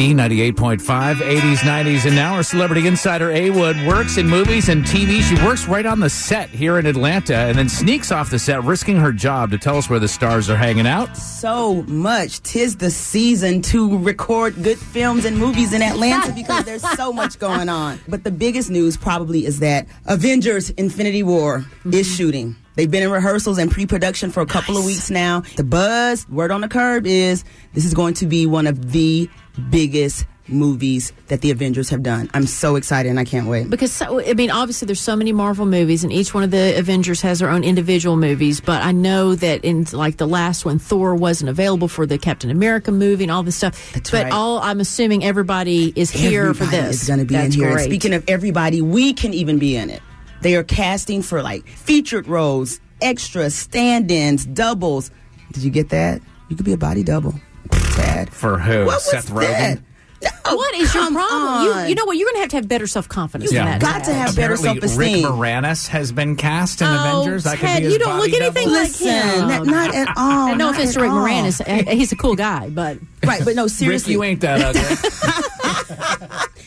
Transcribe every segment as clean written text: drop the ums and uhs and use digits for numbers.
B 98.5, 80s, 90s, and now our celebrity insider, A Wood, works in movies and TV. She works right on the set here in Atlanta and then sneaks off the set, risking her job to tell us where the stars are hanging out. So much. 'Tis the season to record good films and movies in Atlanta because there's so much going on. But the biggest news probably is that Avengers Infinity War is shooting. They've been in rehearsals and pre-production for a couple of weeks now. The buzz, word on the curb, is this is going to be one of the biggest movies that the Avengers have done. I'm so excited and I can't wait. Because, obviously there's so many Marvel movies and each one of the Avengers has their own individual movies, but I know that in like the last one, Thor wasn't available for the Captain America movie and all this stuff. That's right. But I'm assuming everybody is here for this. Everybody is going to be in here. And speaking of everybody, we can even be in it. They are casting for, like, featured roles, extras, stand-ins, doubles. Did you get that? You could be a body double. Tad. For who? What Seth Rogen? No, what is your problem? You know what? You're going to have better self-confidence than that. You've got to have better self-esteem. Rick Moranis has been cast in Avengers. Ted, you don't look anything like him. Not at all. And no offense to Rick Moranis. He's a cool guy, but... Right, but no, seriously. Rick, you ain't that ugly.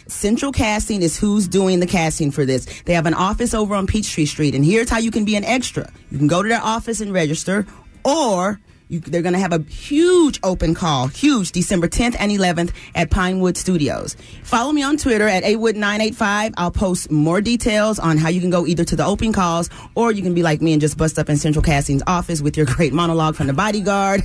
Central Casting is who's doing the casting for this. They have an office over on Peachtree Street, and here's how you can be an extra. You can go to their office and register, or they're going to have a huge open call, December 10th and 11th at Pinewood Studios. Follow me on Twitter at awood985. I'll post more details on how you can go either to the open calls, or you can be like me and just bust up in Central Casting's office with your great monologue from The Bodyguard.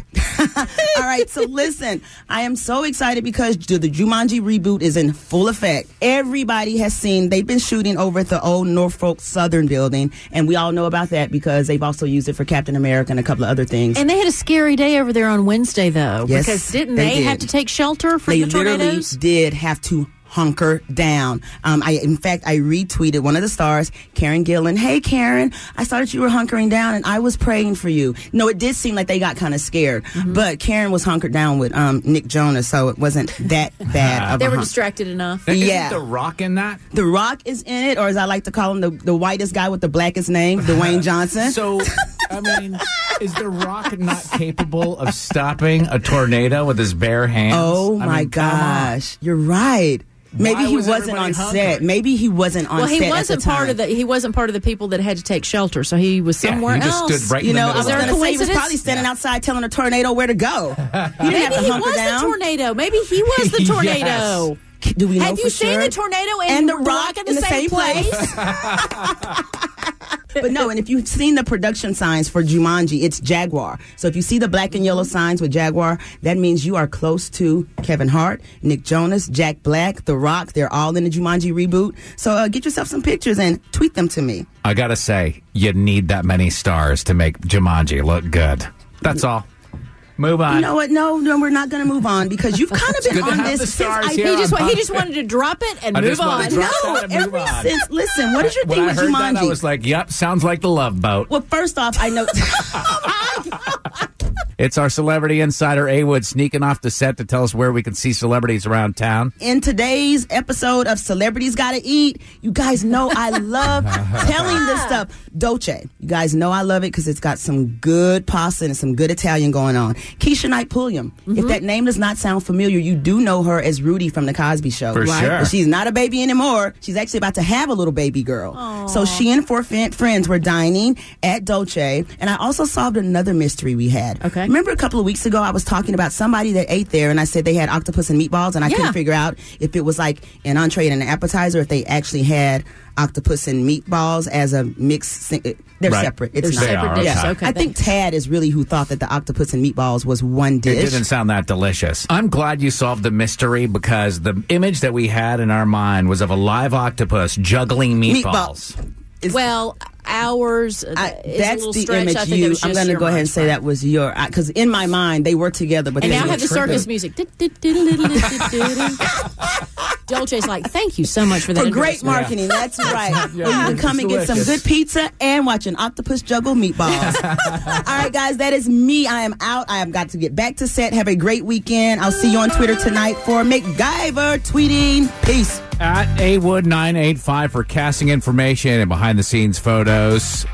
All right, so listen, I am so excited because the Jumanji reboot is in full effect. Everybody has seen, they've been shooting over at the old Norfolk Southern building, and we all know about that because they've also used it for Captain America and a couple of other things. And they had a scary day over there on Wednesday, though, because didn't they have to take shelter from the tornadoes? They literally did have to hunker down. I retweeted one of the stars, Karen Gillan. Hey, Karen, I saw that you were hunkering down, and I was praying for you. No, it did seem like they got kind of scared, but Karen was hunkered down with Nick Jonas, so it wasn't that bad. They were distracted enough. Yeah, The Rock in that. The Rock is in it, or as I like to call him, the whitest guy with the blackest name, Dwayne Johnson. So, I mean, is The Rock not capable of stopping a tornado with his bare hands? Oh my gosh, you're right. Maybe he wasn't on set. Maybe he wasn't on set. Well, he wasn't part of the. He wasn't part of the people that had to take shelter. So he was somewhere else. Just stood right in the middle. He was probably standing outside telling a tornado where to go. Maybe he was the tornado. Maybe he was the tornado. Yes. Do we know Have you seen the tornado and the rock in the same place? But no, and if you've seen the production signs for Jumanji, it's Jaguar. So if you see the black and yellow signs with Jaguar, that means you are close to Kevin Hart, Nick Jonas, Jack Black, The Rock. They're all in the Jumanji reboot. So get yourself some pictures and tweet them to me. I got to say, you need that many stars to make Jumanji look good. That's all. Move on. You know what? No, we're not going to move on because you've kind of been on this since he just wanted to drop it and move on. Listen, what is your thing with Jumanji? I was like, yep, sounds like The Love Boat. Well, first off, I know. It's our celebrity insider, A Wood, sneaking off the set to tell us where we can see celebrities around town. In today's episode of Celebrities Gotta Eat, you guys know I love telling this stuff. Dolce, you guys know I love it because it's got some good pasta and some good Italian going on. Keisha Knight Pulliam, if that name does not sound familiar, you do know her as Rudy from The Cosby Show. For sure. But she's not a baby anymore. She's actually about to have a little baby girl. Aww. So she and four friends were dining at Dolce, and I also solved another mystery we had. Okay. Remember a couple of weeks ago, I was talking about somebody that ate there, and I said they had octopus and meatballs, and I couldn't figure out if it was like an entree and an appetizer, if they actually had octopus and meatballs as a mix. They're separate. They're separate dishes. Okay. I think Tad is really who thought that the octopus and meatballs was one dish. It didn't sound that delicious. I'm glad you solved the mystery because the image that we had in our mind was of a live octopus juggling meatballs. That's the image I'm going to go ahead and say that was your... Because in my mind, they were together. But and now I have the circus music. Dolce's like, thank you so much for that. For great marketing, that's right. You can come and get some good pizza and watch an octopus juggle meatballs. All right, guys, that is me. I am out. I have got to get back to set. Have a great weekend. I'll see you on Twitter tonight for MacGyver tweeting. Peace. At awood985 for casting information and behind-the-scenes photos.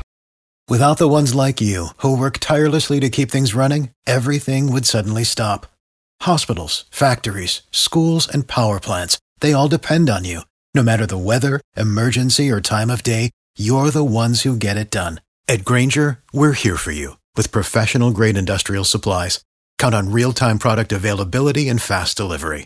Without the ones like you, who work tirelessly to keep things running, everything would suddenly stop. Hospitals, factories, schools, and power plants, they all depend on you. No matter the weather, emergency, or time of day, you're the ones who get it done. At Grainger, we're here for you with professional-grade industrial supplies. Count on real-time product availability and fast delivery.